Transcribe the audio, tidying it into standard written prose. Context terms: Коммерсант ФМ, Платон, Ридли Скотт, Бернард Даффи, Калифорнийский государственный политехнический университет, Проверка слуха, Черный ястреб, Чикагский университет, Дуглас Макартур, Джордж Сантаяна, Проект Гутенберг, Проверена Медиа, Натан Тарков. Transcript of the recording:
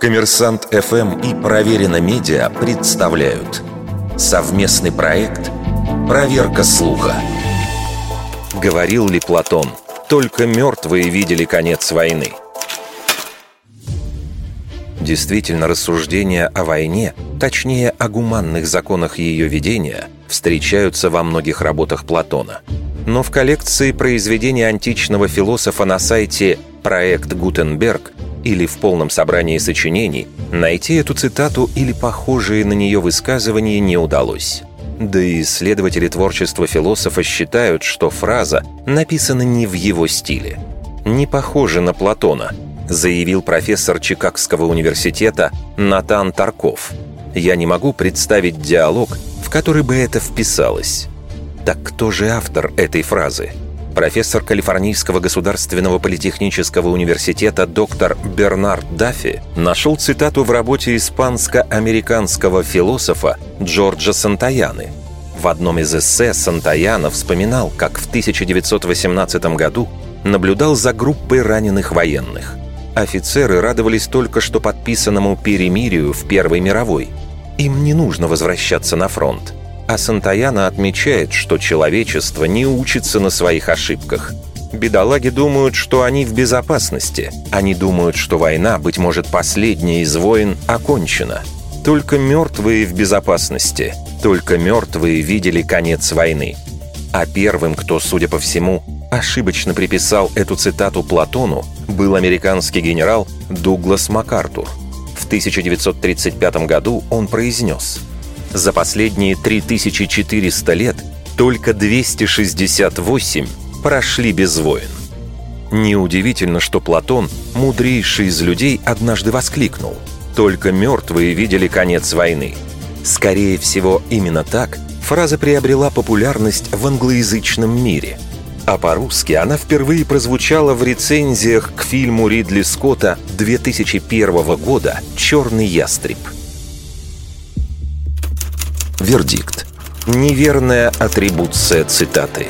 Коммерсант ФМ и Проверена Медиа представляют совместный проект «Проверка слуха». Говорил ли Платон: «Только мертвые видели конец войны»? Действительно, рассуждения о войне, точнее, о гуманных законах ее ведения, встречаются во многих работах Платона. Но в коллекции произведений античного философа на сайте «Проект Гутенберг» или в полном собрании сочинений найти эту цитату или похожие на нее высказывания не удалось. Да и исследователи творчества философа считают, что фраза написана не в его стиле. «Не похоже на Платона», заявил профессор Чикагского университета Натан Тарков. «Я не могу представить диалог, в который бы это вписалось». Так кто же автор этой фразы? Профессор Калифорнийского государственного политехнического университета доктор Бернард Даффи нашел цитату в работе испанско-американского философа Джорджа Сантаяны. В одном из эссе Сантаяна вспоминал, как в 1918 году наблюдал за группой раненых военных. Офицеры радовались только что подписанному перемирию в Первой мировой. Им не нужно возвращаться на фронт. А Сантаяна отмечает, что человечество не учится на своих ошибках. Бедолаги думают, что они в безопасности. Они думают, что война, быть может, последняя из войн, окончена. Только мертвые в безопасности. Только мертвые видели конец войны. А первым, кто, судя по всему, ошибочно приписал эту цитату Платону, был американский генерал Дуглас Макартур. В 1935 году он произнес: «За последние 3400 лет только 268 прошли без войн». Неудивительно, что Платон, мудрейший из людей, однажды воскликнул: «Только мертвые видели конец войны». Скорее всего, именно так фраза приобрела популярность в англоязычном мире. А по-русски она впервые прозвучала в рецензиях к фильму Ридли Скотта 2001 года «Черный ястреб». Вердикт. Неверная атрибуция цитаты.